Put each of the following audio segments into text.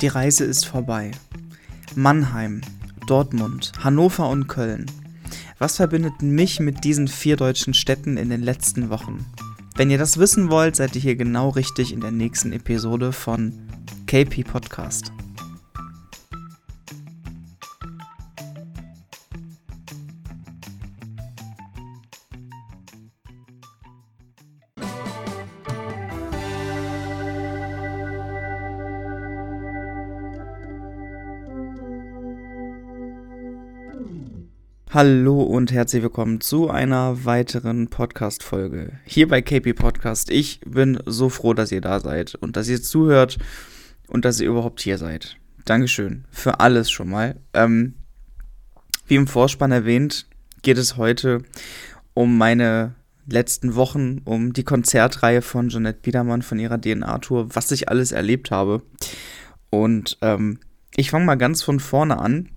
Die Reise ist vorbei. Mannheim, Dortmund, Hannover und Köln. Was verbindet mich mit diesen 4 deutschen Städten in den letzten Wochen? Wenn ihr das wissen wollt, seid ihr hier genau richtig in der nächsten Episode von KP Podcast. Hallo und herzlich willkommen zu einer weiteren Podcast-Folge hier bei KP Podcast. Ich bin so froh, dass ihr da seid und dass ihr zuhört und dass ihr überhaupt hier seid. Dankeschön für alles schon mal. Wie im Vorspann erwähnt, geht es heute um meine letzten Wochen, um die Konzertreihe von Jeanette Biedermann, von ihrer DNA-Tour, was ich alles erlebt habe. Und ich fange mal ganz von vorne an,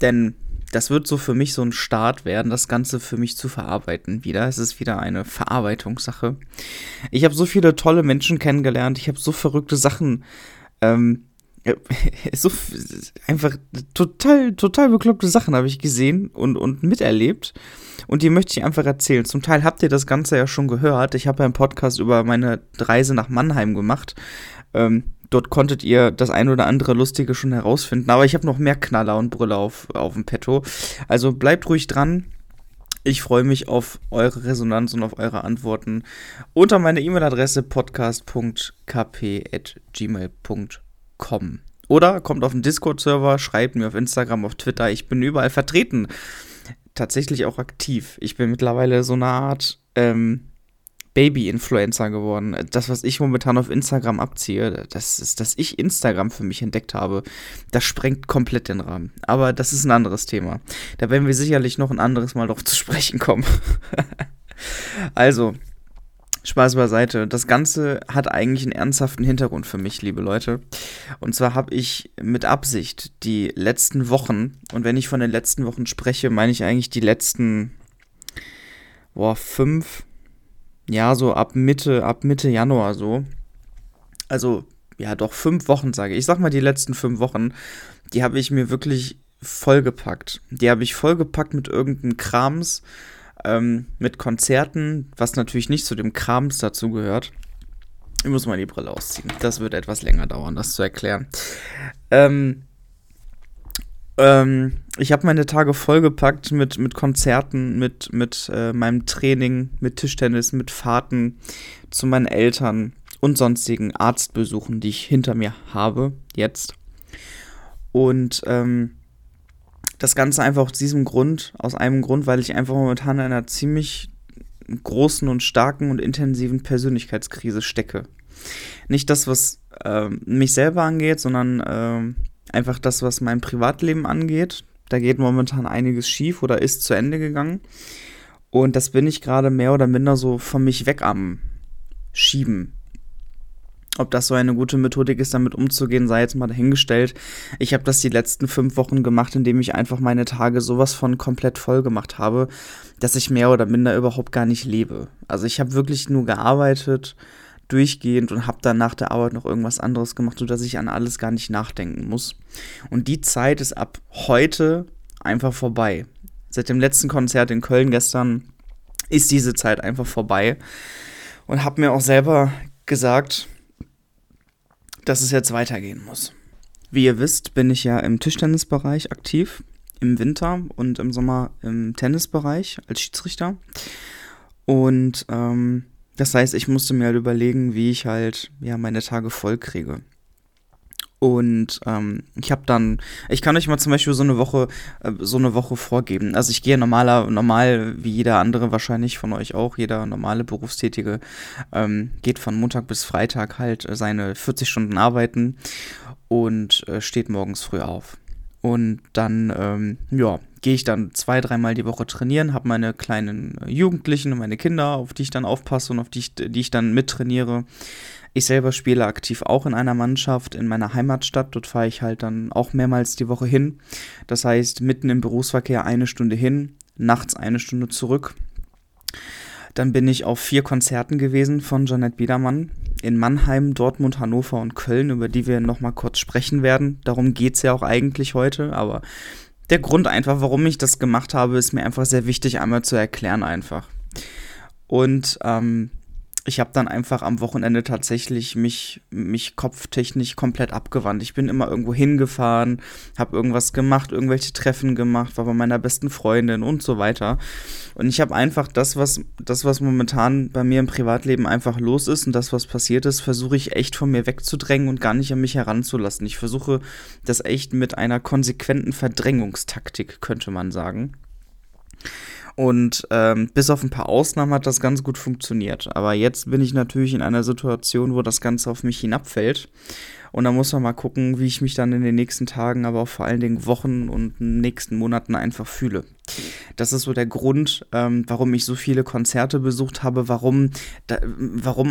denn das wird so für mich so ein Start werden, das Ganze für mich zu verarbeiten wieder. Es ist wieder eine Verarbeitungssache. Ich habe so viele tolle Menschen kennengelernt. Ich habe so verrückte Sachen, einfach total bekloppte Sachen habe ich gesehen und miterlebt. Und die möchte ich einfach erzählen. Zum Teil habt ihr das Ganze ja schon gehört. Ich habe ja einen Podcast über meine Reise nach Mannheim gemacht. Dort konntet ihr das ein oder andere Lustige schon herausfinden. Aber ich habe noch mehr Knaller und Brüller auf dem Petto. Also bleibt ruhig dran. Ich freue mich auf eure Resonanz und auf eure Antworten unter meine E-Mail-Adresse podcast.kp@gmail.com. Oder kommt auf den Discord-Server, schreibt mir auf Instagram, auf Twitter. Ich bin überall vertreten. Tatsächlich auch aktiv. Ich bin mittlerweile so eine Art Baby-Influencer geworden. Das, was ich momentan auf Instagram abziehe, das ist, dass ich Instagram für mich entdeckt habe, das sprengt komplett den Rahmen. Aber das ist ein anderes Thema. Da werden wir sicherlich noch ein anderes Mal drauf zu sprechen kommen. Also, Spaß beiseite. Das Ganze hat eigentlich einen ernsthaften Hintergrund für mich, liebe Leute. Und zwar habe ich mit Absicht die letzten Wochen, und wenn ich von den letzten Wochen spreche, meine ich eigentlich die letzten 5, ja, so ab Mitte Januar so. Also, ja, doch 5 Wochen, sage ich. Ich sag mal, die letzten 5 Wochen, die habe ich mir wirklich vollgepackt. Die habe ich vollgepackt mit irgendeinem Krams, mit Konzerten, was natürlich nicht zu dem Krams dazu gehört. Ich muss mal die Brille ausziehen. Das wird etwas länger dauern, das zu erklären. Ich habe meine Tage vollgepackt mit Konzerten, mit meinem Training, mit Tischtennis, mit Fahrten zu meinen Eltern und sonstigen Arztbesuchen, die ich hinter mir habe jetzt. Und das Ganze einfach aus einem Grund, weil ich einfach momentan in einer ziemlich großen und starken und intensiven Persönlichkeitskrise stecke. Nicht das, was mich selber angeht, sondern einfach das, was mein Privatleben angeht. Da geht momentan einiges schief oder ist zu Ende gegangen. Und das bin ich gerade mehr oder minder so von mich weg am Schieben. Ob das so eine gute Methodik ist, damit umzugehen, sei jetzt mal dahingestellt. Ich habe das die letzten 5 Wochen gemacht, indem ich einfach meine Tage sowas von komplett voll gemacht habe, dass ich mehr oder minder überhaupt gar nicht lebe. Also ich habe wirklich nur gearbeitet, durchgehend, und habe dann nach der Arbeit noch irgendwas anderes gemacht, sodass ich an alles gar nicht nachdenken muss. Und die Zeit ist ab heute einfach vorbei. Seit dem letzten Konzert in Köln gestern ist diese Zeit einfach vorbei. Und habe mir auch selber gesagt, dass es jetzt weitergehen muss. Wie ihr wisst, bin ich ja im Tischtennisbereich aktiv, im Winter und im Sommer im Tennisbereich als Schiedsrichter. Und das heißt, ich musste mir halt überlegen, wie ich halt ja meine Tage voll kriege. Und ich kann euch mal zum Beispiel so eine Woche vorgeben. Also ich gehe normal wie jeder andere wahrscheinlich von euch auch, jeder normale Berufstätige, geht von Montag bis Freitag halt seine 40 Stunden arbeiten und steht morgens früh auf. Und dann, gehe ich dann 2-3 Mal die Woche trainieren, habe meine kleinen Jugendlichen und meine Kinder, auf die ich dann aufpasse und auf die ich dann mittrainiere. Ich selber spiele aktiv auch in einer Mannschaft in meiner Heimatstadt. Dort fahre ich halt dann auch mehrmals die Woche hin. Das heißt, mitten im Berufsverkehr 1 Stunde hin, nachts 1 Stunde zurück. Dann bin ich auf 4 Konzerten gewesen von Jeanette Biedermann in Mannheim, Dortmund, Hannover und Köln, über die wir nochmal kurz sprechen werden. Darum geht's ja auch eigentlich heute, aber der Grund einfach, warum ich das gemacht habe, ist mir einfach sehr wichtig, einmal zu erklären einfach. Und ich habe dann einfach am Wochenende tatsächlich mich kopftechnisch komplett abgewandt. Ich bin immer irgendwo hingefahren, habe irgendwas gemacht, irgendwelche Treffen gemacht, war bei meiner besten Freundin und so weiter. Und ich habe einfach das, was momentan bei mir im Privatleben einfach los ist und das, was passiert ist, versuche ich echt von mir wegzudrängen und gar nicht an mich heranzulassen. Ich versuche das echt mit einer konsequenten Verdrängungstaktik, könnte man sagen. Und bis auf ein paar Ausnahmen hat das ganz gut funktioniert. Aber jetzt bin ich natürlich in einer Situation, wo das Ganze auf mich hinabfällt. Und da muss man mal gucken, wie ich mich dann in den nächsten Tagen, aber auch vor allen Dingen Wochen und nächsten Monaten einfach fühle. Das ist so der Grund, warum ich so viele Konzerte besucht habe, warum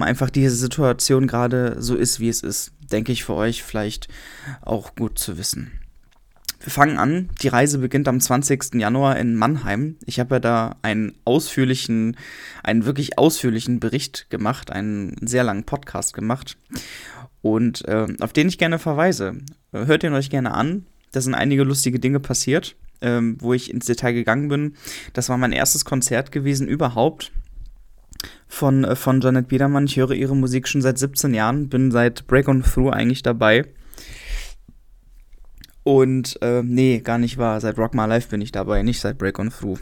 einfach diese Situation gerade so ist, wie es ist. Denke ich, für euch vielleicht auch gut zu wissen. Wir fangen an, die Reise beginnt am 20. Januar in Mannheim. Ich habe ja da einen wirklich ausführlichen Bericht gemacht, einen sehr langen Podcast gemacht und auf den ich gerne verweise. Hört ihn euch gerne an, da sind einige lustige Dinge passiert, wo ich ins Detail gegangen bin. Das war mein erstes Konzert gewesen überhaupt von Jeanette Biedermann. Ich höre ihre Musik schon seit 17 Jahren, bin seit Break On Through eigentlich dabei. Und nee, gar nicht wahr. Seit Rock My Life bin ich dabei, nicht seit Break On Through.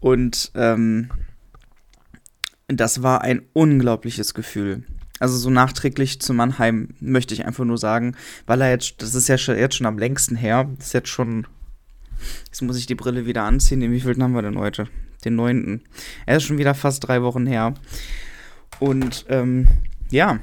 Und das war ein unglaubliches Gefühl. Also so nachträglich zu Mannheim möchte ich einfach nur sagen, weil das ist ja jetzt schon am längsten her. Das ist jetzt schon, jetzt muss ich die Brille wieder anziehen. Wie viel haben wir denn heute? Den 9. Er ist schon wieder fast 3 Wochen her. Und ja,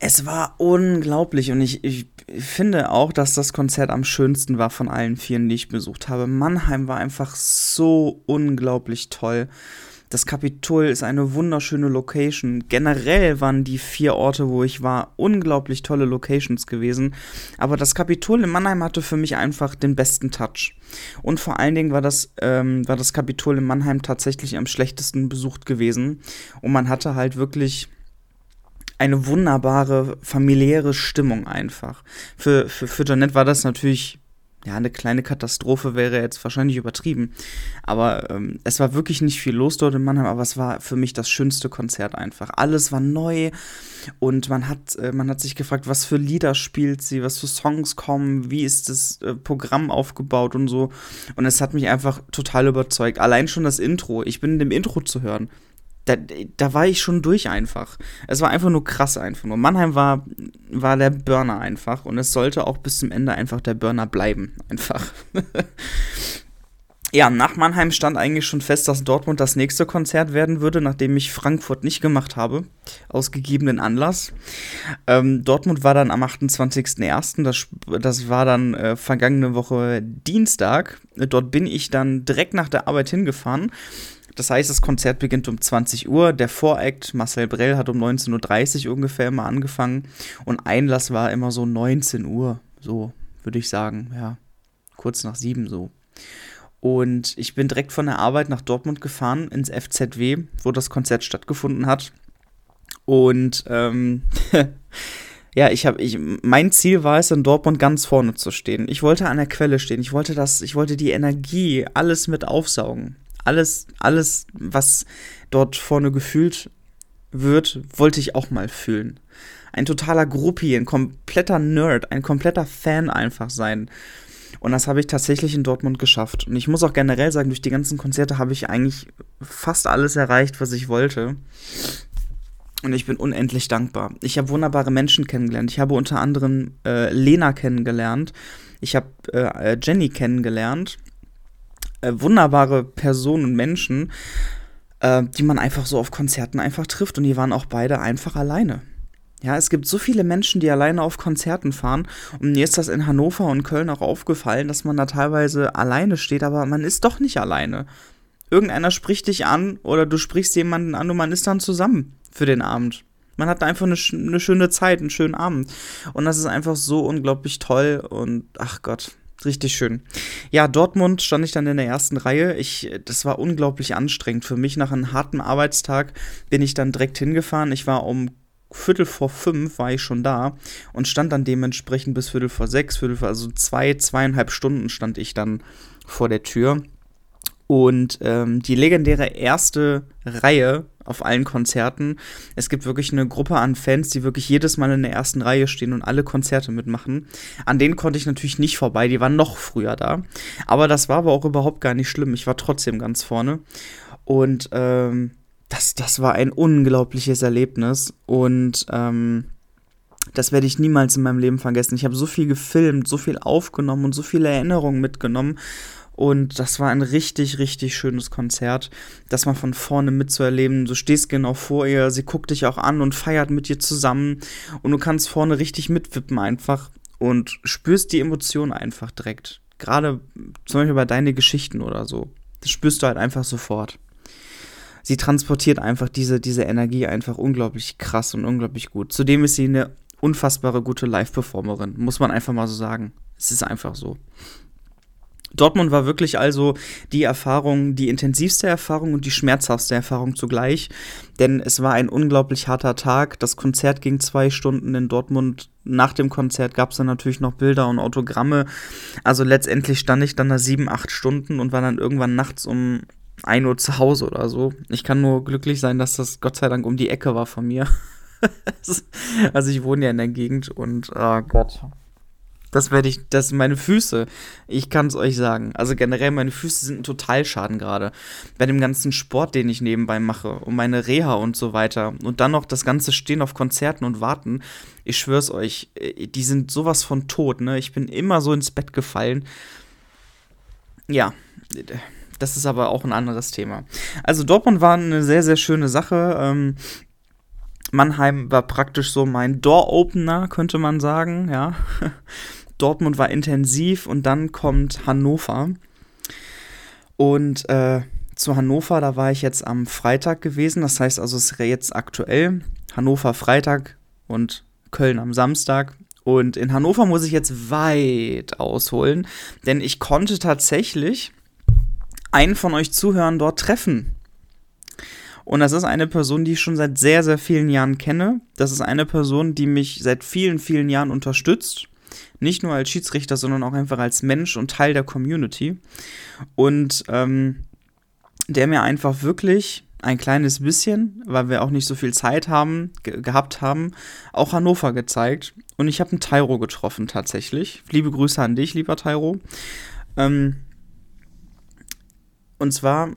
es war unglaublich und ich finde auch, dass das Konzert am schönsten war von allen 4, die ich besucht habe. Mannheim war einfach so unglaublich toll. Das Kapitol ist eine wunderschöne Location. Generell waren die 4 Orte, wo ich war, unglaublich tolle Locations gewesen. Aber das Kapitol in Mannheim hatte für mich einfach den besten Touch. Und vor allen Dingen war das Kapitol in Mannheim tatsächlich am schlechtesten besucht gewesen. Und man hatte halt wirklich eine wunderbare, familiäre Stimmung einfach. Für Jeanette war das natürlich, ja, eine kleine Katastrophe wäre jetzt wahrscheinlich übertrieben. Aber es war wirklich nicht viel los dort in Mannheim, aber es war für mich das schönste Konzert einfach. Alles war neu und man hat sich gefragt, was für Lieder spielt sie, was für Songs kommen, wie ist das Programm aufgebaut und so. Und es hat mich einfach total überzeugt. Allein schon das Intro, ich bin in dem Intro zu hören. Da war ich schon durch einfach. Es war einfach nur krass einfach nur. Mannheim war der Burner einfach und es sollte auch bis zum Ende einfach der Burner bleiben einfach. Ja, nach Mannheim stand eigentlich schon fest, dass Dortmund das nächste Konzert werden würde, nachdem ich Frankfurt nicht gemacht habe, aus gegebenen Anlass. Dortmund war dann am 28.01., das war dann vergangene Woche Dienstag. Dort bin ich dann direkt nach der Arbeit hingefahren. Das heißt, das Konzert beginnt um 20 Uhr. Der Voract, Marcel Brell, hat um 19.30 Uhr ungefähr immer angefangen. Und Einlass war immer so 19 Uhr, so würde ich sagen, ja, kurz nach 7 so. Und ich bin direkt von der Arbeit nach Dortmund gefahren, ins FZW, wo das Konzert stattgefunden hat. Und ja, mein Ziel war es, in Dortmund ganz vorne zu stehen. Ich wollte an der Quelle stehen, ich wollte die Energie, alles mit aufsaugen. Alles, was dort vorne gefühlt wird, wollte ich auch mal fühlen. Ein totaler Groupie, ein kompletter Nerd, ein kompletter Fan einfach sein. Und das habe ich tatsächlich in Dortmund geschafft. Und ich muss auch generell sagen, durch die ganzen Konzerte habe ich eigentlich fast alles erreicht, was ich wollte. Und ich bin unendlich dankbar. Ich habe wunderbare Menschen kennengelernt. Ich habe unter anderem Lena kennengelernt. Ich habe Jenny kennengelernt. Wunderbare Personen und Menschen, die man einfach so auf Konzerten einfach trifft und die waren auch beide einfach alleine. Ja, es gibt so viele Menschen, die alleine auf Konzerten fahren und mir ist das in Hannover und Köln auch aufgefallen, dass man da teilweise alleine steht, aber man ist doch nicht alleine. Irgendeiner spricht dich an oder du sprichst jemanden an und man ist dann zusammen für den Abend. Man hat einfach eine schöne Zeit, einen schönen Abend. Und das ist einfach so unglaublich toll und ach Gott, richtig schön. Ja, Dortmund stand ich dann in der ersten Reihe. Das war unglaublich anstrengend für mich. Nach einem harten Arbeitstag bin ich dann direkt hingefahren. Ich war um 17:45 war ich schon da und stand dann dementsprechend bis 17:45, also 2,5 Stunden stand ich dann vor der Tür. Und die legendäre erste Reihe auf allen Konzerten. Es gibt wirklich eine Gruppe an Fans, die wirklich jedes Mal in der ersten Reihe stehen und alle Konzerte mitmachen. An denen konnte ich natürlich nicht vorbei, die waren noch früher da. Aber das war aber auch überhaupt gar nicht schlimm. Ich war trotzdem ganz vorne. Und das war ein unglaubliches Erlebnis. Und das werde ich niemals in meinem Leben vergessen. Ich habe so viel gefilmt, so viel aufgenommen und so viele Erinnerungen mitgenommen. Und das war ein richtig, richtig schönes Konzert, das mal von vorne mitzuerleben. Du stehst genau vor ihr, sie guckt dich auch an und feiert mit dir zusammen. Und du kannst vorne richtig mitwippen einfach und spürst die Emotion einfach direkt. Gerade zum Beispiel bei deinen Geschichten oder so. Das spürst du halt einfach sofort. Sie transportiert einfach diese Energie einfach unglaublich krass und unglaublich gut. Zudem ist sie eine unfassbare gute Live-Performerin, muss man einfach mal so sagen. Es ist einfach so. Dortmund war wirklich also die Erfahrung, die intensivste Erfahrung und die schmerzhaftste Erfahrung zugleich, denn es war ein unglaublich harter Tag. Das Konzert ging 2 Stunden in Dortmund. Nach dem Konzert gab es dann natürlich noch Bilder und Autogramme. Also letztendlich stand ich dann da 7, 8 Stunden und war dann irgendwann nachts um 1 Uhr zu Hause oder so. Ich kann nur glücklich sein, dass das Gott sei Dank um die Ecke war von mir. Also ich wohne ja in der Gegend und oh Gott. Das meine Füße, ich kann es euch sagen, also generell meine Füße sind ein Totalschaden gerade, bei dem ganzen Sport, den ich nebenbei mache und meine Reha und so weiter und dann noch das ganze Stehen auf Konzerten und Warten, ich schwör's euch, die sind sowas von tot, ne, ich bin immer so ins Bett gefallen, ja, das ist aber auch ein anderes Thema. Also Dortmund war eine sehr, sehr schöne Sache, Mannheim war praktisch so mein Door-Opener, könnte man sagen, ja. Dortmund war intensiv und dann kommt Hannover. Und zu Hannover, da war ich jetzt am Freitag gewesen, das heißt also, es ist jetzt aktuell. Hannover Freitag und Köln am Samstag. Und in Hannover muss ich jetzt weit ausholen, denn ich konnte tatsächlich einen von euch Zuhörern dort treffen. Und das ist eine Person, die ich schon seit sehr, sehr vielen Jahren kenne. Das ist eine Person, die mich seit vielen, vielen Jahren unterstützt. Nicht nur als Schiedsrichter, sondern auch einfach als Mensch und Teil der Community. Und der mir einfach wirklich ein kleines bisschen, weil wir auch nicht so viel Zeit haben, gehabt haben, auch Hannover gezeigt. Und ich habe einen Tairo getroffen tatsächlich. Liebe Grüße an dich, lieber Tairo. Und zwar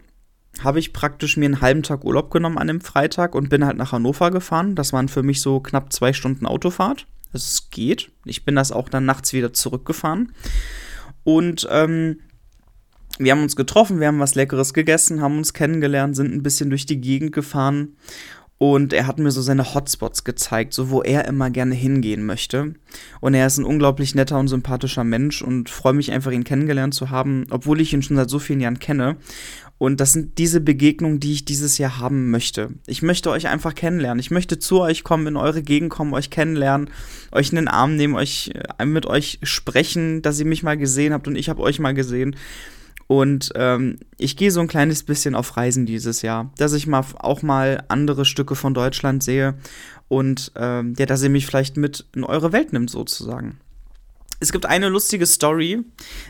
habe ich praktisch mir einen halben Tag Urlaub genommen an dem Freitag und bin halt nach Hannover gefahren. Das waren für mich so knapp 2 Stunden Autofahrt. Also es geht. Ich bin das auch dann nachts wieder zurückgefahren. Und wir haben uns getroffen, wir haben was Leckeres gegessen, haben uns kennengelernt, sind ein bisschen durch die Gegend gefahren. Und er hat mir so seine Hotspots gezeigt, so wo er immer gerne hingehen möchte. Und er ist ein unglaublich netter und sympathischer Mensch und freue mich einfach, ihn kennengelernt zu haben, obwohl ich ihn schon seit so vielen Jahren kenne. Und das sind diese Begegnungen, die ich dieses Jahr haben möchte. Ich möchte euch einfach kennenlernen. Ich möchte zu euch kommen, in eure Gegend kommen, euch kennenlernen, euch in den Arm nehmen, euch mit euch sprechen, dass ihr mich mal gesehen habt und ich habe euch mal gesehen. Und ich gehe so ein kleines bisschen auf Reisen dieses Jahr, dass ich auch mal andere Stücke von Deutschland sehe und ja, dass ihr mich vielleicht mit in eure Welt nimmt sozusagen. Es gibt eine lustige Story,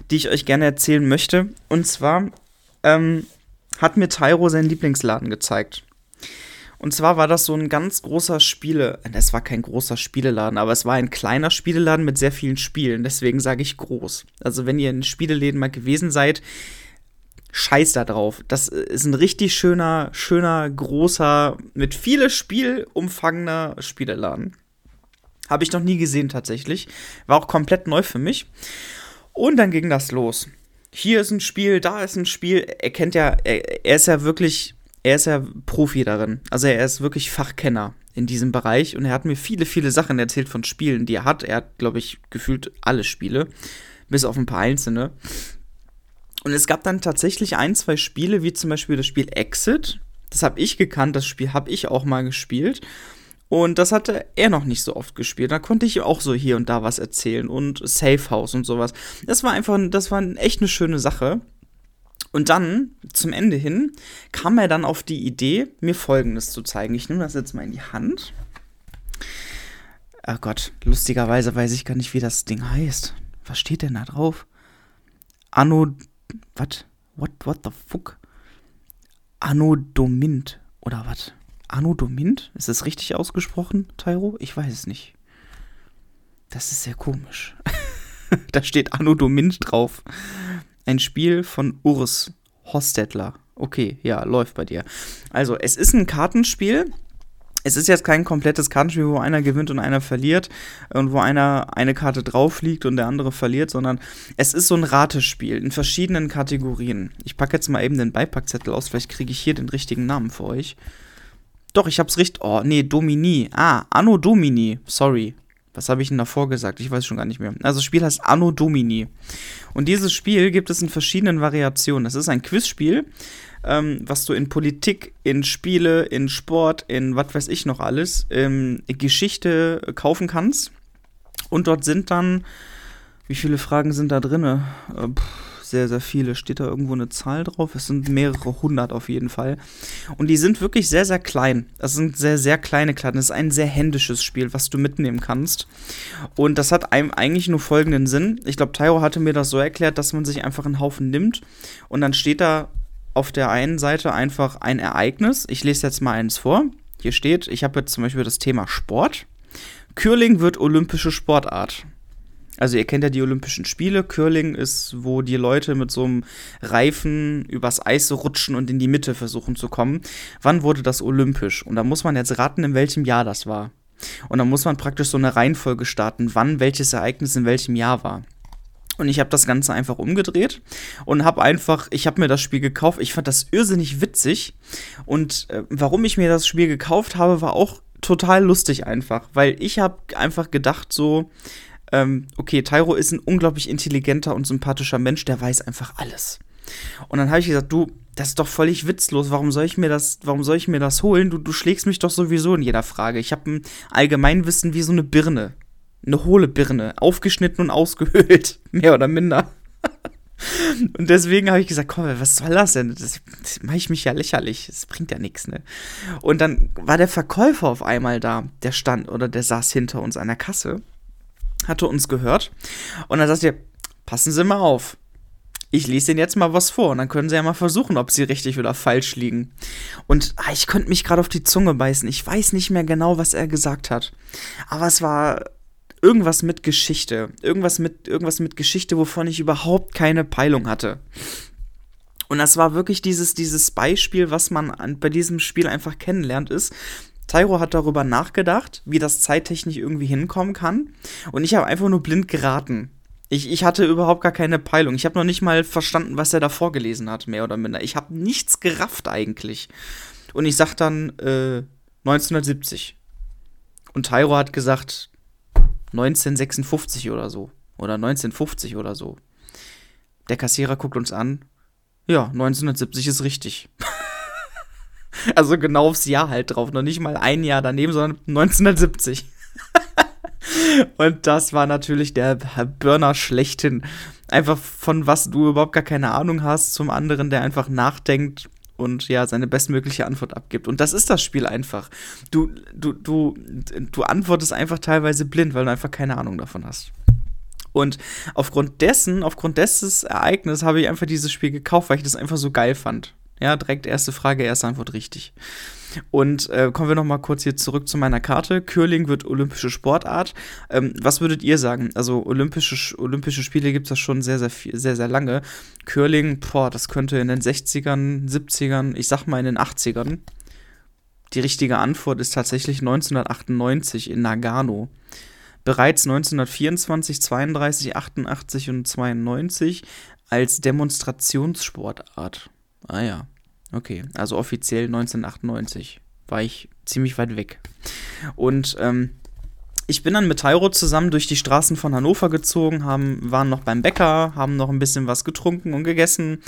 die ich euch gerne erzählen möchte. Und zwar hat mir Tairo seinen Lieblingsladen gezeigt. Und zwar war das so ein ganz großer es war kein großer Spieleladen, aber es war ein kleiner Spieleladen mit sehr vielen Spielen, deswegen sage ich groß. Also wenn ihr in Spieleläden mal gewesen seid, scheiß da drauf. Das ist ein richtig schöner, großer, mit viele Spiel umfangender Spieleladen. Habe ich noch nie gesehen tatsächlich, war auch komplett neu für mich. Und dann ging das los. Hier ist ein Spiel, da ist ein Spiel, er ist ja Profi darin, also er ist wirklich Fachkenner in diesem Bereich und er hat mir viele, viele Sachen erzählt von Spielen, die er hat. Er hat, glaube ich, gefühlt alle Spiele, bis auf ein paar einzelne. Und es gab dann tatsächlich 1, 2 Spiele, wie zum Beispiel das Spiel Exit. Das habe ich gekannt, das Spiel habe ich auch mal gespielt. Und das hatte er noch nicht so oft gespielt. Da konnte ich auch so hier und da was erzählen und Safe House und sowas. Das war echt eine schöne Sache. Und dann, zum Ende hin, kam er dann auf die Idee, mir Folgendes zu zeigen. Ich nehme das jetzt mal in die Hand. Oh Gott, lustigerweise weiß ich gar nicht, wie das Ding heißt. Was steht denn da drauf? Anno, what the fuck? Anno Domini, oder was? Anno Domini? Ist das richtig ausgesprochen, Tairo? Ich weiß es nicht. Das ist sehr komisch. Da steht Anno Domini drauf. Ein Spiel von Urs Hostettler. Okay, ja, läuft bei dir. Also, es ist ein Kartenspiel. Es ist jetzt kein komplettes Kartenspiel, wo einer gewinnt und einer verliert und wo einer eine Karte drauf liegt und der andere verliert, sondern es ist so ein Ratespiel in verschiedenen Kategorien. Ich packe jetzt mal eben den Beipackzettel aus, vielleicht kriege ich hier den richtigen Namen für euch. Doch, ich hab's richtig. Oh, nee, Domini. Ah, Anno Domini. Sorry. Was habe ich denn davor gesagt? Ich weiß schon gar nicht mehr. Also das Spiel heißt Anno Domini. Und dieses Spiel gibt es in verschiedenen Variationen. Das ist ein Quizspiel, was du in Politik, in Spiele, in Sport, in was weiß ich noch alles, Geschichte kaufen kannst. Und dort sind dann, wie viele Fragen sind da drin? Sehr, sehr viele. Steht da irgendwo eine Zahl drauf? Es sind mehrere hundert auf jeden Fall. Und die sind wirklich sehr, sehr klein. Das sind sehr, sehr kleine Karten. Das ist ein sehr händisches Spiel, was du mitnehmen kannst. Und das hat einem eigentlich nur folgenden Sinn. Ich glaube, Tairo hatte mir das so erklärt, dass man sich einfach einen Haufen nimmt und dann steht da auf der einen Seite einfach ein Ereignis. Ich lese jetzt mal eins vor. Hier steht, ich habe jetzt zum Beispiel das Thema Sport. Curling wird olympische Sportart. Also ihr kennt ja die Olympischen Spiele. Curling ist, wo die Leute mit so einem Reifen übers Eis rutschen und in die Mitte versuchen zu kommen. Wann wurde das olympisch? Und da muss man jetzt raten, in welchem Jahr das war. Und dann muss man praktisch so eine Reihenfolge starten, wann welches Ereignis in welchem Jahr war. Und ich habe das Ganze einfach umgedreht und ich habe mir das Spiel gekauft. Ich fand das irrsinnig witzig. Und warum ich mir das Spiel gekauft habe, war auch total lustig einfach. Weil ich habe einfach gedacht so, okay, Tairo ist ein unglaublich intelligenter und sympathischer Mensch, der weiß einfach alles. Und dann habe ich gesagt, du, das ist doch völlig witzlos, warum soll ich mir das holen? Du schlägst mich doch sowieso in jeder Frage. Ich habe ein Allgemeinwissen wie so eine Birne, eine hohle Birne, aufgeschnitten und ausgehöhlt, mehr oder minder. Und deswegen habe ich gesagt, komm, was soll das denn? Das mache ich mich ja lächerlich, das bringt ja nichts, ne? Und dann war der Verkäufer auf einmal da, der saß hinter uns an der Kasse. Hatte uns gehört und dann sagt er, passen Sie mal auf, ich lese Ihnen jetzt mal was vor und dann können Sie ja mal versuchen, ob Sie richtig oder falsch liegen. Und ich konnte mich gerade auf die Zunge beißen, ich weiß nicht mehr genau, was er gesagt hat, aber es war irgendwas mit Geschichte, irgendwas mit Geschichte, wovon ich überhaupt keine Peilung hatte. Und das war wirklich dieses Beispiel, was man bei diesem Spiel einfach kennenlernt ist, Tairo hat darüber nachgedacht, wie das zeittechnisch irgendwie hinkommen kann. Und ich habe einfach nur blind geraten. Ich hatte überhaupt gar keine Peilung. Ich habe noch nicht mal verstanden, was er da vorgelesen hat, mehr oder minder. Ich habe nichts gerafft eigentlich. Und ich sag dann 1970. Und Tairo hat gesagt 1956 oder so. Oder 1950 oder so. Der Kassierer guckt uns an. Ja, 1970 ist richtig. Also genau aufs Jahr halt drauf, noch nicht mal ein Jahr daneben, sondern 1970. Und das war natürlich der Burner schlechthin. Einfach von was du überhaupt gar keine Ahnung hast, zum anderen, der einfach nachdenkt und ja, seine bestmögliche Antwort abgibt. Und das ist das Spiel einfach. Du antwortest einfach teilweise blind, weil du einfach keine Ahnung davon hast. Und aufgrund dieses Ereignisses habe ich einfach dieses Spiel gekauft, weil ich das einfach so geil fand. Ja, direkt erste Frage, erste Antwort richtig. Und kommen wir noch mal kurz hier zurück zu meiner Karte. Curling wird olympische Sportart. Was würdet ihr sagen? Also olympische Spiele gibt es ja schon sehr, sehr viel, sehr, sehr lange. Curling, das könnte in den 60ern, 70ern, ich sag mal in den 80ern. Die richtige Antwort ist tatsächlich 1998 in Nagano. Bereits 1924, 32, 88 und 92 als Demonstrationssportart. Ah ja, okay, also offiziell 1998, war ich ziemlich weit weg. Und ich bin dann mit Tairo zusammen durch die Straßen von Hannover gezogen, waren noch beim Bäcker, haben noch ein bisschen was getrunken und gegessen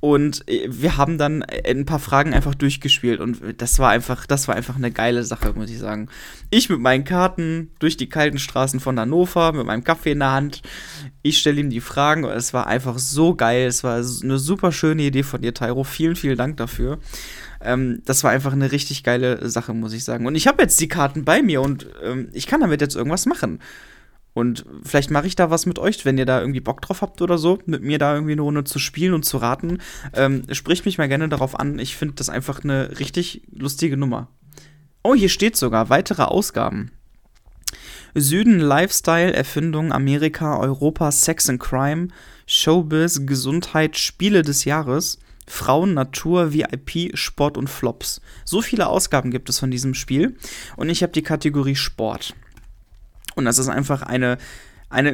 Und wir haben dann ein paar Fragen einfach durchgespielt und das war einfach eine geile Sache, muss ich sagen. Ich mit meinen Karten durch die kalten Straßen von Hannover, mit meinem Kaffee in der Hand. Ich stelle ihm die Fragen und es war einfach so geil. Es war eine super schöne Idee von dir, Tairo. Vielen, vielen Dank dafür. Das war einfach eine richtig geile Sache, muss ich sagen. Und ich habe jetzt die Karten bei mir und ich kann damit jetzt irgendwas machen. Und vielleicht mache ich da was mit euch, wenn ihr da irgendwie Bock drauf habt oder so, mit mir da irgendwie eine Runde zu spielen und zu raten. Spricht mich mal gerne darauf an. Ich finde das einfach eine richtig lustige Nummer. Oh, hier steht sogar, weitere Ausgaben. Süden, Lifestyle, Erfindung, Amerika, Europa, Sex and Crime, Showbiz, Gesundheit, Spiele des Jahres, Frauen, Natur, VIP, Sport und Flops. So viele Ausgaben gibt es von diesem Spiel. Und ich habe die Kategorie Sport. Und das ist einfach eine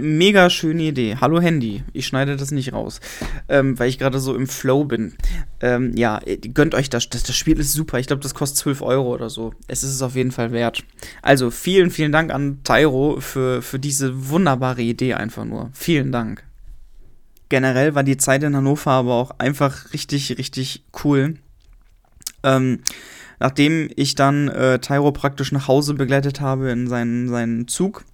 mega schöne Idee. Hallo Handy, ich schneide das nicht raus, weil ich gerade so im Flow bin. Ja, gönnt euch das. Das Spiel ist super. Ich glaube, das kostet 12 € oder so. Es ist es auf jeden Fall wert. Also vielen, vielen Dank an Tairo für diese wunderbare Idee einfach nur. Vielen Dank. Generell war die Zeit in Hannover aber auch einfach richtig, richtig cool. Nachdem ich dann Tairo praktisch nach Hause begleitet habe in seinen Zug,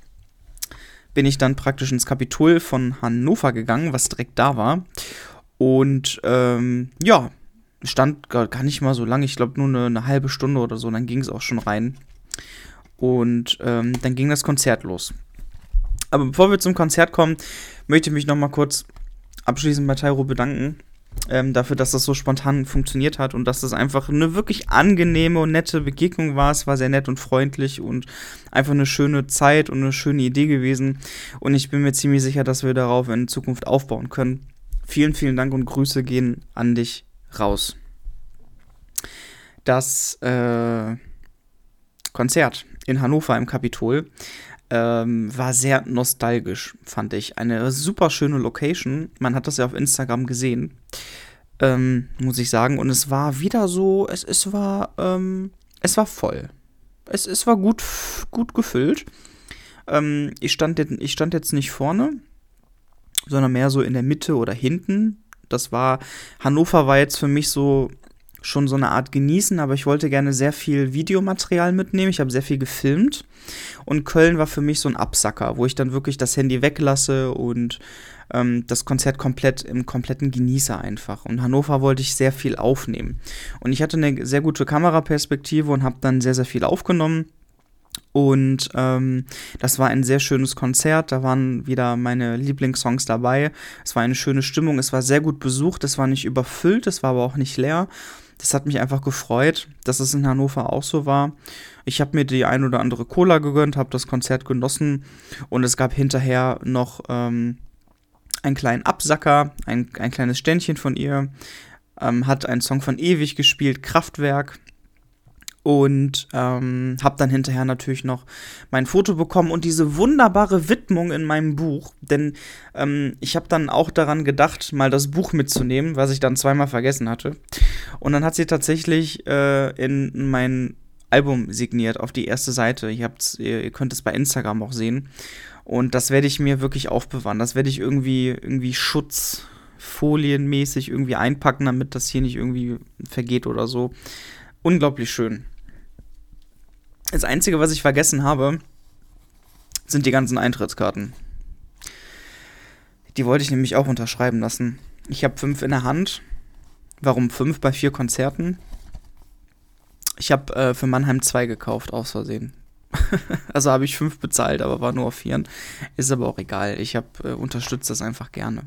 bin ich dann praktisch ins Kapitol von Hannover gegangen, was direkt da war. Und ja, stand gar nicht mal so lange, ich glaube nur eine halbe Stunde oder so, dann ging es auch schon rein. Und dann ging das Konzert los. Aber bevor wir zum Konzert kommen, möchte ich mich nochmal kurz abschließend bei Tairo bedanken. Dafür, dass das so spontan funktioniert hat und dass das einfach eine wirklich angenehme und nette Begegnung war. Es war sehr nett und freundlich und einfach eine schöne Zeit und eine schöne Idee gewesen. Und ich bin mir ziemlich sicher, dass wir darauf in Zukunft aufbauen können. Vielen, vielen Dank und Grüße gehen an dich raus. Das Konzert in Hannover im Kapitol war sehr nostalgisch, fand ich. Eine super schöne Location. Man hat das ja auf Instagram gesehen, muss ich sagen. Und es war wieder so, es war voll. Es war gut gefüllt. Ich stand jetzt nicht vorne, sondern mehr so in der Mitte oder hinten. Hannover war jetzt für mich so schon so eine Art genießen, aber ich wollte gerne sehr viel Videomaterial mitnehmen. Ich habe sehr viel gefilmt und Köln war für mich so ein Absacker, wo ich dann wirklich das Handy weglasse und das Konzert komplett im kompletten Genießer einfach. Und Hannover wollte ich sehr viel aufnehmen. Und ich hatte eine sehr gute Kameraperspektive und habe dann sehr, sehr viel aufgenommen. Und das war ein sehr schönes Konzert, da waren wieder meine Lieblingssongs dabei. Es war eine schöne Stimmung, es war sehr gut besucht, es war nicht überfüllt, es war aber auch nicht leer. Das hat mich einfach gefreut, dass es in Hannover auch so war. Ich habe mir die ein oder andere Cola gegönnt, habe das Konzert genossen und es gab hinterher noch einen kleinen Absacker, ein kleines Ständchen von ihr, hat einen Song von Ewig gespielt, Kraftwerk. Und habe dann hinterher natürlich noch mein Foto bekommen und diese wunderbare Widmung in meinem Buch. Denn ich habe dann auch daran gedacht, mal das Buch mitzunehmen, was ich dann zweimal vergessen hatte. Und dann hat sie tatsächlich in mein Album signiert, auf die erste Seite. Ihr könnt es bei Instagram auch sehen. Und das werde ich mir wirklich aufbewahren. Das werde ich irgendwie schutzfolienmäßig irgendwie einpacken, damit das hier nicht irgendwie vergeht oder so. Unglaublich schön. Das Einzige, was ich vergessen habe, sind die ganzen Eintrittskarten. Die wollte ich nämlich auch unterschreiben lassen. Ich habe 5 in der Hand. Warum 5 bei 4 Konzerten? Ich habe für Mannheim 2 gekauft, aus Versehen. Also habe ich 5 bezahlt, aber war nur auf 4. Ist aber auch egal. Ich unterstütze das einfach gerne.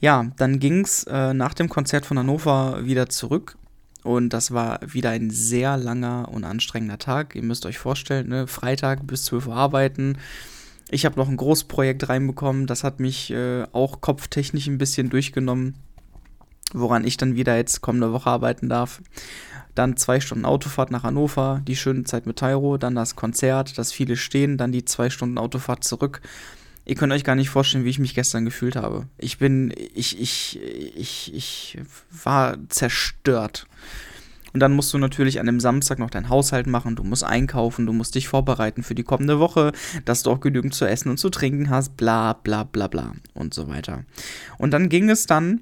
Ja, dann ging es nach dem Konzert von Hannover wieder zurück. Und das war wieder ein sehr langer und anstrengender Tag. Ihr müsst euch vorstellen, ne? Freitag bis 12 Uhr arbeiten. Ich habe noch ein Großprojekt reinbekommen. Das hat mich auch kopftechnisch ein bisschen durchgenommen, woran ich dann wieder jetzt kommende Woche arbeiten darf. Dann 2 Stunden Autofahrt nach Hannover, die schöne Zeit mit Tairo, dann das Konzert, das viele stehen, dann die 2 Stunden Autofahrt zurück. Ihr könnt euch gar nicht vorstellen, wie ich mich gestern gefühlt habe. Ich war zerstört. Und dann musst du natürlich an dem Samstag noch deinen Haushalt machen, du musst einkaufen, du musst dich vorbereiten für die kommende Woche, dass du auch genügend zu essen und zu trinken hast, bla bla bla bla und so weiter. Und dann ging es dann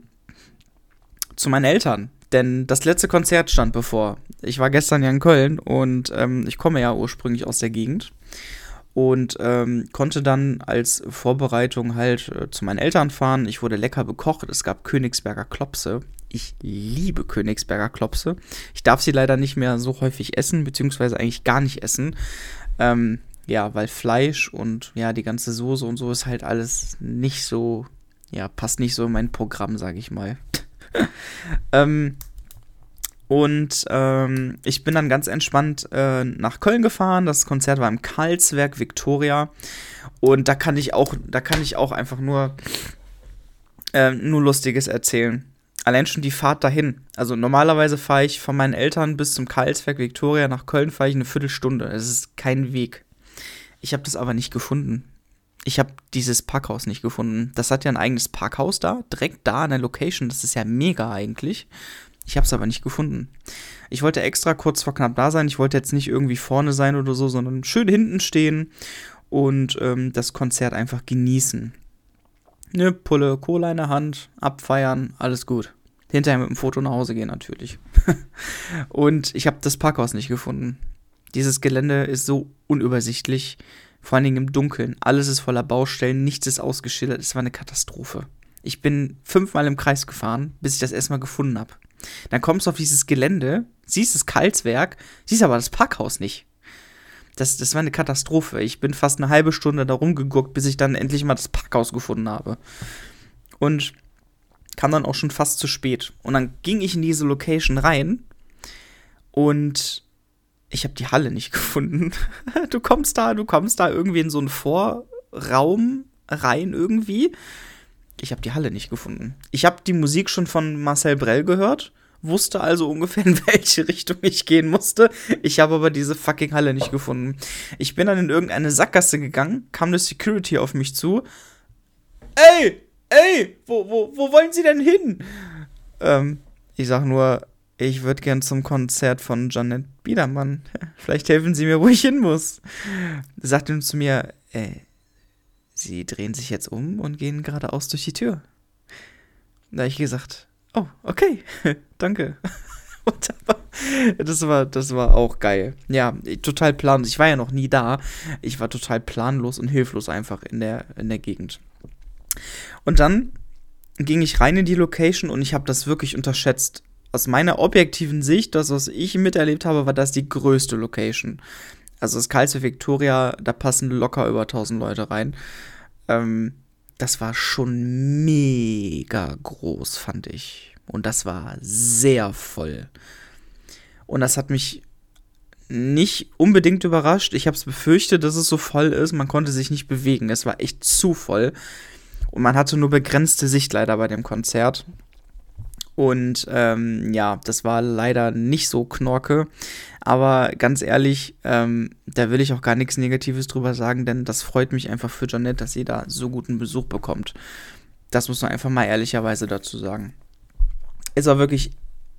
zu meinen Eltern, denn das letzte Konzert stand bevor. Ich war gestern ja in Köln und ich komme ja ursprünglich aus der Gegend und konnte dann als Vorbereitung halt zu meinen Eltern fahren. Ich wurde lecker bekocht, es gab Königsberger Klopse. Ich liebe Königsberger Klopse. Ich darf sie leider nicht mehr so häufig essen, beziehungsweise eigentlich gar nicht essen. Ja, weil Fleisch und ja, die ganze Soße und so ist halt alles nicht so, ja, passt nicht so in mein Programm, sag ich mal. Ich bin dann ganz entspannt nach Köln gefahren. Das Konzert war im Carlswerk Victoria. Und da kann ich auch einfach nur Lustiges erzählen. Allein schon die Fahrt dahin. Also normalerweise fahre ich von meinen Eltern bis zum Carlswerk Victoria nach Köln, fahre ich eine Viertelstunde. Es ist kein Weg. Ich habe das aber nicht gefunden. Ich habe dieses Parkhaus nicht gefunden. Das hat ja ein eigenes Parkhaus da, direkt da an der Location. Das ist ja mega eigentlich. Ich habe es aber nicht gefunden. Ich wollte extra kurz vor knapp da sein. Ich wollte jetzt nicht irgendwie vorne sein oder so, sondern schön hinten stehen und das Konzert einfach genießen. Ne Pulle Cola in der Hand, abfeiern, alles gut. Hinterher mit dem Foto nach Hause gehen natürlich. Und ich habe das Parkhaus nicht gefunden. Dieses Gelände ist so unübersichtlich, vor allen Dingen im Dunkeln. Alles ist voller Baustellen, nichts ist ausgeschildert, es war eine Katastrophe. Ich bin 5-mal im Kreis gefahren, bis ich das erstmal gefunden habe. Dann kommst du auf dieses Gelände, siehst das Karlswerk, siehst aber das Parkhaus nicht. Das war eine Katastrophe. Ich bin fast eine halbe Stunde da rumgeguckt, bis ich dann endlich mal das Parkhaus gefunden habe. Und kam dann auch schon fast zu spät. Und dann ging ich in diese Location rein und ich habe die Halle nicht gefunden. Du kommst da irgendwie in so einen Vorraum rein irgendwie. Ich habe die Halle nicht gefunden. Ich habe die Musik schon von Marcel Brell gehört, wusste also ungefähr, in welche Richtung ich gehen musste. Ich habe aber diese fucking Halle nicht gefunden. Ich bin dann in irgendeine Sackgasse gegangen, kam eine Security auf mich zu. Ey, wo wollen Sie denn hin? Ich sag nur, ich würde gern zum Konzert von Jeanette Biedermann. Vielleicht helfen Sie mir, wo ich hin muss. Sagt ihm zu mir, ey, Sie drehen sich jetzt um und gehen geradeaus durch die Tür. Da habe ich gesagt, oh, okay, danke. Das war auch geil. Ja, total planlos. Ich war ja noch nie da. Ich war total planlos und hilflos einfach in der Gegend. Und dann ging ich rein in die Location und ich habe das wirklich unterschätzt. Aus meiner objektiven Sicht, das, was ich miterlebt habe, war das die größte Location. Also das Karlsruhe Victoria, da passen locker über 1000 Leute rein. Das war schon mega groß, fand ich. Und das war sehr voll. Und das hat mich nicht unbedingt überrascht. Ich habe es befürchtet, dass es so voll ist. Man konnte sich nicht bewegen. Es war echt zu voll. Und man hatte nur begrenzte Sicht leider bei dem Konzert. Und ja, das war leider nicht so knorke, aber ganz ehrlich, da will ich auch gar nichts Negatives drüber sagen, denn das freut mich einfach für Jeanette, dass sie da so guten Besuch bekommt. Das muss man einfach mal ehrlicherweise dazu sagen. Es war wirklich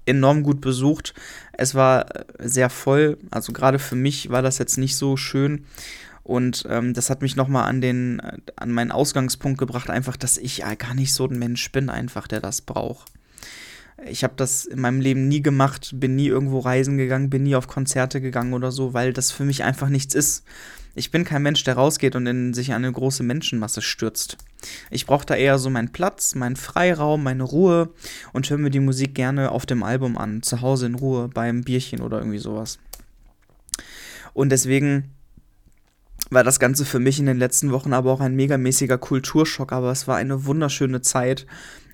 enorm gut besucht, es war sehr voll, also gerade für mich war das jetzt nicht so schön. Und das hat mich nochmal an meinen Ausgangspunkt gebracht, einfach, dass ich ja gar nicht so ein Mensch bin, einfach, der das braucht. Ich habe das in meinem Leben nie gemacht, bin nie irgendwo reisen gegangen, bin nie auf Konzerte gegangen oder so, weil das für mich einfach nichts ist. Ich bin kein Mensch, der rausgeht und sich in eine große Menschenmasse stürzt. Ich brauche da eher so meinen Platz, meinen Freiraum, meine Ruhe und höre mir die Musik gerne auf dem Album an, zu Hause in Ruhe, beim Bierchen oder irgendwie sowas. Und deswegen war das Ganze für mich in den letzten Wochen aber auch ein megamäßiger Kulturschock, aber es war eine wunderschöne Zeit.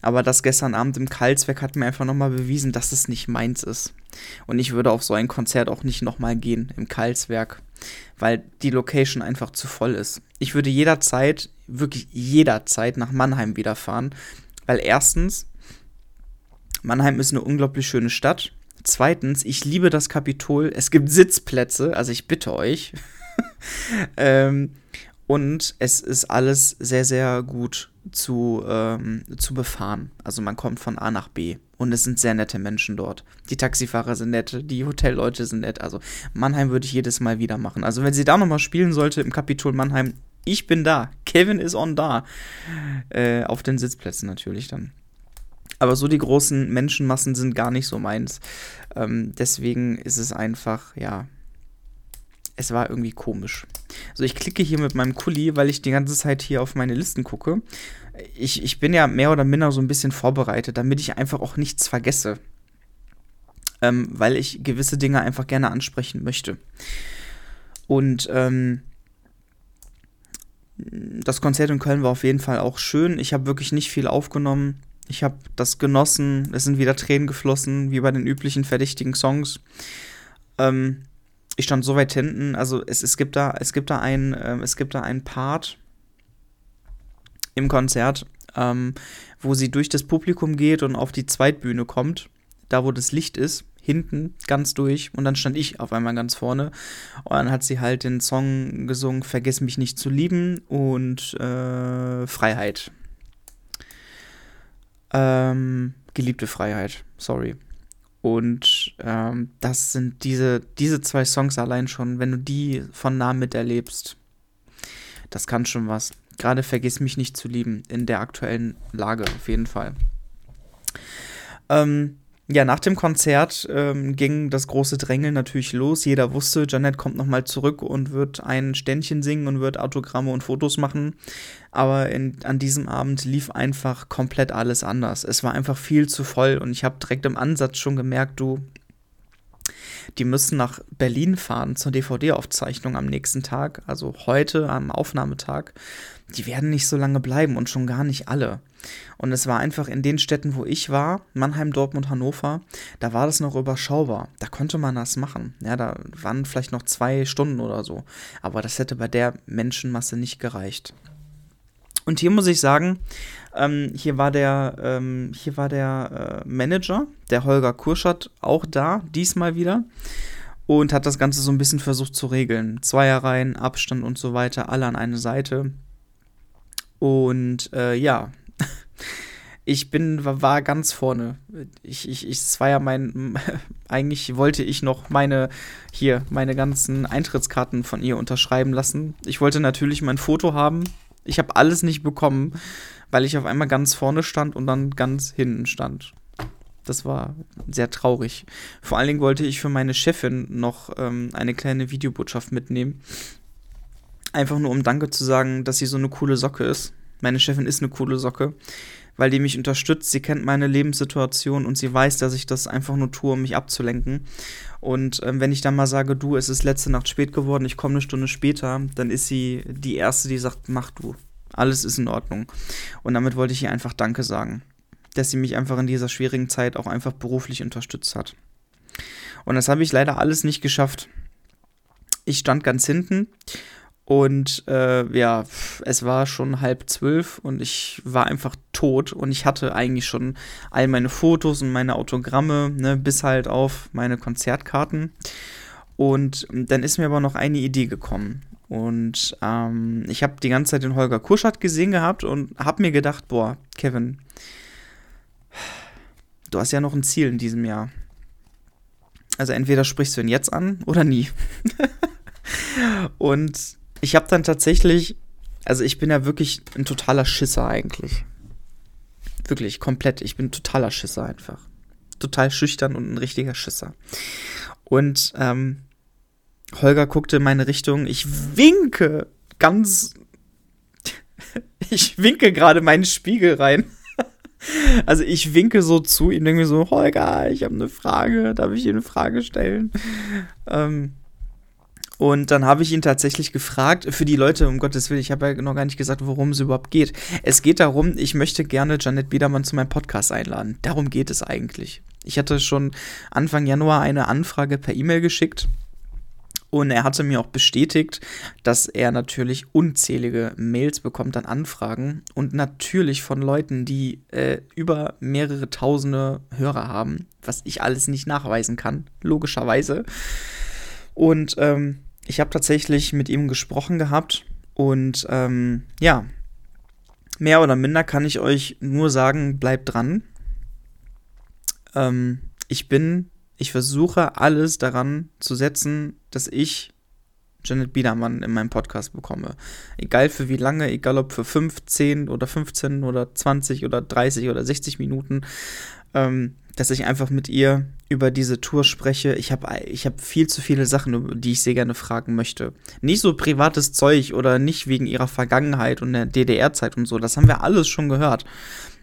Aber das gestern Abend im Karlswerk hat mir einfach nochmal bewiesen, dass es nicht meins ist. Und ich würde auf so ein Konzert auch nicht nochmal gehen im Karlswerk, weil die Location einfach zu voll ist. Ich würde jederzeit, wirklich jederzeit nach Mannheim wieder fahren, weil erstens, Mannheim ist eine unglaublich schöne Stadt. Zweitens, ich liebe das Kapitol. Es gibt Sitzplätze, also ich bitte euch. Und es ist alles sehr, sehr gut zu befahren. Also man kommt von A nach B und es sind sehr nette Menschen dort. Die Taxifahrer sind nett, die Hotelleute sind nett. Also Mannheim würde ich jedes Mal wieder machen. Also wenn sie da nochmal spielen sollte im Kapitol Mannheim, ich bin da, Kevin ist on da. Auf den Sitzplätzen natürlich dann. Aber so die großen Menschenmassen sind gar nicht so meins. Deswegen ist es einfach, ja, es war irgendwie komisch. Also ich klicke hier mit meinem Kuli, weil ich die ganze Zeit hier auf meine Listen gucke. Ich bin ja mehr oder minder so ein bisschen vorbereitet, damit ich einfach auch nichts vergesse. Weil ich gewisse Dinge einfach gerne ansprechen möchte. Und das Konzert in Köln war auf jeden Fall auch schön. Ich habe wirklich nicht viel aufgenommen. Ich habe das genossen. Es sind wieder Tränen geflossen, wie bei den üblichen verdächtigen Songs. Ich stand so weit hinten. Also es gibt da einen Part im Konzert, wo sie durch das Publikum geht und auf die Zweitbühne kommt, da wo das Licht ist, hinten ganz durch, und dann stand ich auf einmal ganz vorne und dann hat sie halt den Song gesungen, Vergiss mich nicht zu lieben und Freiheit. Geliebte Freiheit, sorry. Und das sind diese zwei Songs allein schon, wenn du die von nah miterlebst, das kann schon was. Gerade Vergiss mich nicht zu lieben, in der aktuellen Lage auf jeden Fall. Ja, nach dem Konzert ging das große Drängeln natürlich los. Jeder wusste, Jeanette kommt nochmal zurück und wird ein Ständchen singen und wird Autogramme und Fotos machen. Aber an diesem Abend lief einfach komplett alles anders. Es war einfach viel zu voll und ich habe direkt im Ansatz schon gemerkt, die müssen nach Berlin fahren zur DVD-Aufzeichnung am nächsten Tag, also heute am Aufnahmetag. Die werden nicht so lange bleiben und schon gar nicht alle. Und es war einfach in den Städten, wo ich war, Mannheim, Dortmund, Hannover, da war das noch überschaubar. Da konnte man das machen. Ja, da waren vielleicht noch 2 Stunden oder so. Aber das hätte bei der Menschenmasse nicht gereicht. Und hier muss ich sagen, hier war der Manager, der Holger Kurschert, auch da, diesmal wieder, und hat das Ganze so ein bisschen versucht zu regeln. Zweierreihen, Abstand und so weiter, alle an eine Seite. Und ja, ich war ganz vorne. Es war ja eigentlich wollte ich noch meine ganzen Eintrittskarten von ihr unterschreiben lassen. Ich wollte natürlich mein Foto haben. Ich habe alles nicht bekommen, weil ich auf einmal ganz vorne stand und dann ganz hinten stand. Das war sehr traurig. Vor allen Dingen wollte ich für meine Chefin noch eine kleine Videobotschaft mitnehmen. Einfach nur, um Danke zu sagen, dass sie so eine coole Socke ist. Meine Chefin ist eine coole Socke, weil die mich unterstützt. Sie kennt meine Lebenssituation und sie weiß, dass ich das einfach nur tue, um mich abzulenken. Und wenn ich dann mal sage, du, es ist letzte Nacht spät geworden, ich komme 1 Stunde später, dann ist sie die Erste, die sagt, mach du, alles ist in Ordnung. Und damit wollte ich ihr einfach Danke sagen, dass sie mich einfach in dieser schwierigen Zeit auch einfach beruflich unterstützt hat. Und das habe ich leider alles nicht geschafft. Ich stand ganz hinten. Und ja, es war schon 11:30 und ich war einfach tot und ich hatte eigentlich schon all meine Fotos und meine Autogramme, ne, bis halt auf meine Konzertkarten. Und dann ist mir aber noch eine Idee gekommen. Und ich habe die ganze Zeit den Holger Kurschert gesehen gehabt und habe mir gedacht, boah, Kevin, du hast ja noch ein Ziel in diesem Jahr. Also entweder sprichst du ihn jetzt an oder nie. Und ich habe dann tatsächlich, also ich bin ja wirklich ein totaler Schisser eigentlich. Wirklich, komplett. Ich bin ein totaler Schisser einfach. Total schüchtern und ein richtiger Schisser. Und Holger guckte in meine Richtung. Ich winke gerade meinen Spiegel rein. Also ich winke so zu ihm, denke mir so, Holger, ich habe eine Frage, darf ich dir eine Frage stellen? Und dann habe ich ihn tatsächlich gefragt, für die Leute, um Gottes Willen, ich habe ja noch gar nicht gesagt, worum es überhaupt geht. Es geht darum, ich möchte gerne Jeanette Biedermann zu meinem Podcast einladen. Darum geht es eigentlich. Ich hatte schon Anfang Januar eine Anfrage per E-Mail geschickt und er hatte mir auch bestätigt, dass er natürlich unzählige Mails bekommt an Anfragen und natürlich von Leuten, die über mehrere tausende Hörer haben, was ich alles nicht nachweisen kann, logischerweise. Und ich habe tatsächlich mit ihm gesprochen gehabt und ja, mehr oder minder kann ich euch nur sagen, bleibt dran. Ich versuche alles daran zu setzen, dass ich Jeanette Biedermann in meinem Podcast bekomme. Egal für wie lange, egal ob für 5, 10 oder 15 oder 20 oder 30 oder 60 Minuten, dass ich einfach mit ihr über diese Tour spreche. Ich hab viel zu viele Sachen, die ich sehr gerne fragen möchte. Nicht so privates Zeug oder nicht wegen ihrer Vergangenheit und der DDR-Zeit und so, das haben wir alles schon gehört.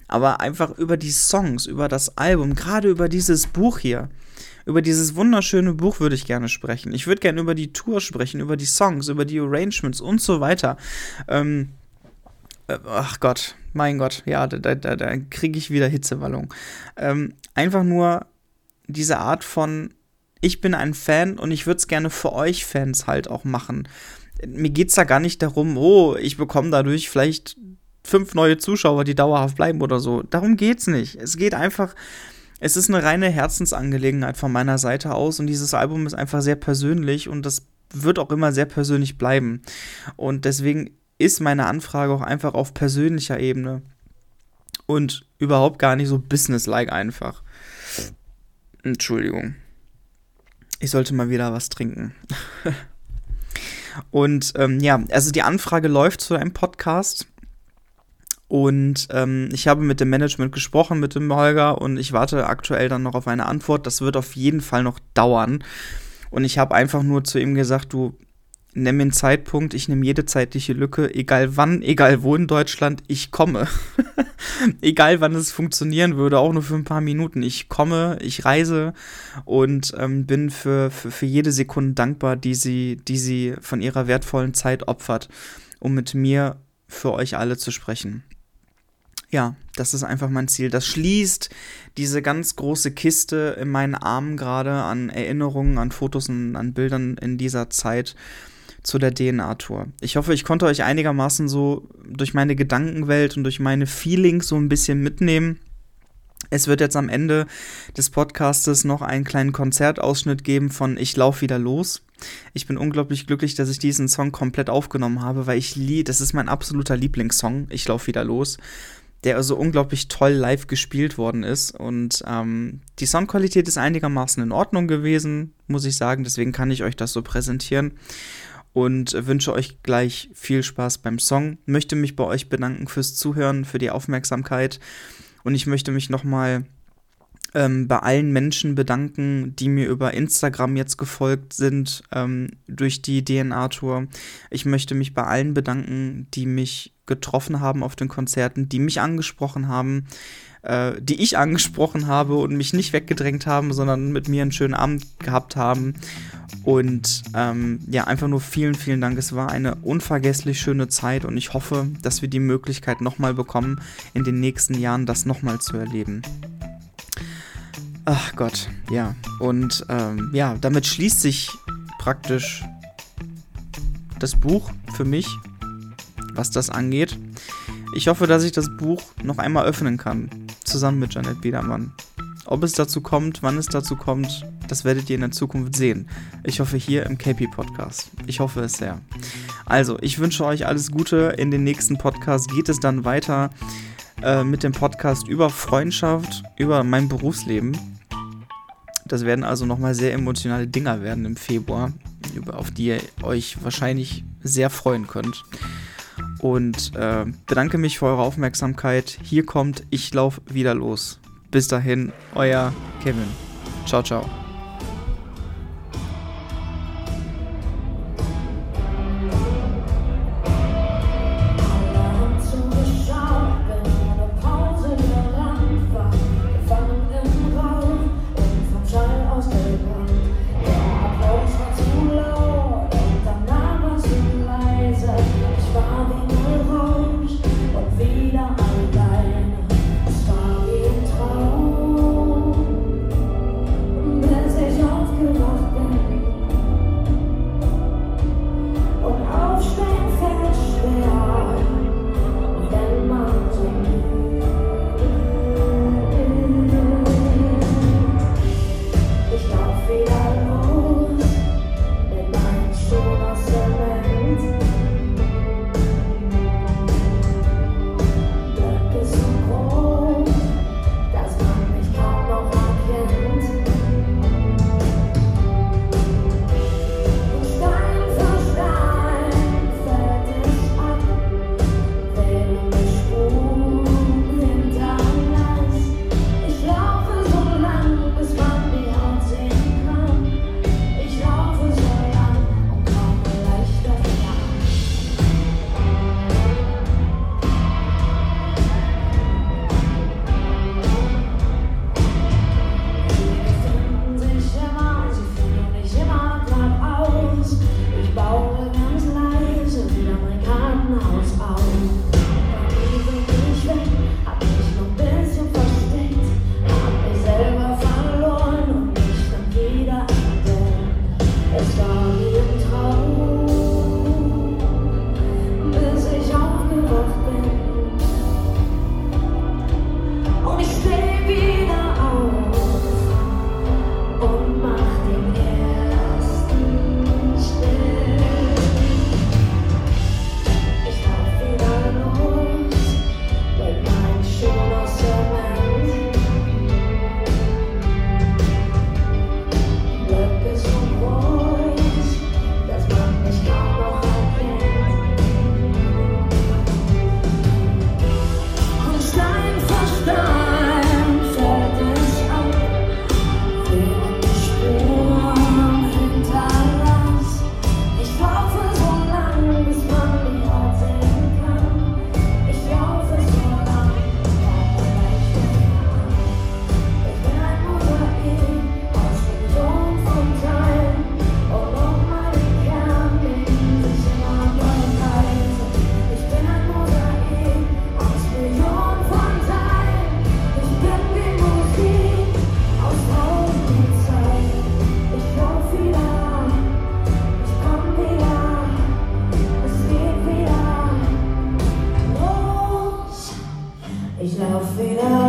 Aber einfach über die Songs, über das Album, gerade über dieses Buch hier. Über dieses wunderschöne Buch würde ich gerne sprechen. Ich würde gerne über die Tour sprechen, über die Songs, über die Arrangements und so weiter. Ach Gott, mein Gott, ja, da kriege ich wieder Hitzewallung. Einfach nur diese Art von, ich bin ein Fan und ich würde es gerne für euch Fans halt auch machen. Mir geht es da gar nicht darum, oh, ich bekomme dadurch vielleicht 5 neue Zuschauer, die dauerhaft bleiben oder so. Darum geht's nicht. Es geht einfach, es ist eine reine Herzensangelegenheit von meiner Seite aus und dieses Album ist einfach sehr persönlich und das wird auch immer sehr persönlich bleiben. Und deswegen ist meine Anfrage auch einfach auf persönlicher Ebene und überhaupt gar nicht so businesslike einfach. Entschuldigung. Ich sollte mal wieder was trinken. Und ja, also die Anfrage läuft zu einem Podcast. Und ich habe mit dem Management gesprochen, mit dem Holger, und ich warte aktuell dann noch auf eine Antwort. Das wird auf jeden Fall noch dauern. Und ich habe einfach nur zu ihm gesagt, du, nimm mir einen Zeitpunkt, ich nehme jede zeitliche Lücke, egal wann, egal wo in Deutschland, ich komme. Egal wann es funktionieren würde, auch nur für ein paar Minuten. Ich komme, ich reise und bin für jede Sekunde dankbar, die sie von ihrer wertvollen Zeit opfert, um mit mir für euch alle zu sprechen. Ja, das ist einfach mein Ziel. Das schließt diese ganz große Kiste in meinen Armen gerade an Erinnerungen, an Fotos und an Bildern in dieser Zeit zu der DNA-Tour. Ich hoffe, ich konnte euch einigermaßen so durch meine Gedankenwelt und durch meine Feelings so ein bisschen mitnehmen. Es wird jetzt am Ende des Podcastes noch einen kleinen Konzertausschnitt geben von Ich lauf wieder los. Ich bin unglaublich glücklich, dass ich diesen Song komplett aufgenommen habe, weil das ist mein absoluter Lieblingssong, Ich lauf wieder los, der also unglaublich toll live gespielt worden ist und die Soundqualität ist einigermaßen in Ordnung gewesen, muss ich sagen, deswegen kann ich euch das so präsentieren und wünsche euch gleich viel Spaß beim Song, möchte mich bei euch bedanken fürs Zuhören, für die Aufmerksamkeit und ich möchte mich nochmal bei allen Menschen bedanken, die mir über Instagram jetzt gefolgt sind durch die DNA-Tour. Ich möchte mich bei allen bedanken, die mich getroffen haben auf den Konzerten, die mich angesprochen haben, die ich angesprochen habe und mich nicht weggedrängt haben, sondern mit mir einen schönen Abend gehabt haben. Und ja, einfach nur vielen, vielen Dank. Es war eine unvergesslich schöne Zeit und ich hoffe, dass wir die Möglichkeit nochmal bekommen, in den nächsten Jahren das nochmal zu erleben. Ach Gott, ja. Und ja, damit schließt sich praktisch das Buch für mich, was das angeht. Ich hoffe, dass ich das Buch noch einmal öffnen kann, zusammen mit Jeanette Biedermann. Ob es dazu kommt, wann es dazu kommt, das werdet ihr in der Zukunft sehen. Ich hoffe hier im KP Podcast. Ich hoffe es sehr. Also, ich wünsche euch alles Gute. In den nächsten Podcast geht es dann weiter mit dem Podcast über Freundschaft, über mein Berufsleben. Das werden also nochmal sehr emotionale Dinger werden im Februar, auf die ihr euch wahrscheinlich sehr freuen könnt. Und bedanke mich für eure Aufmerksamkeit. Hier kommt Ich lauf wieder los. Bis dahin, euer Kevin. Ciao, ciao. Ich laufe wieder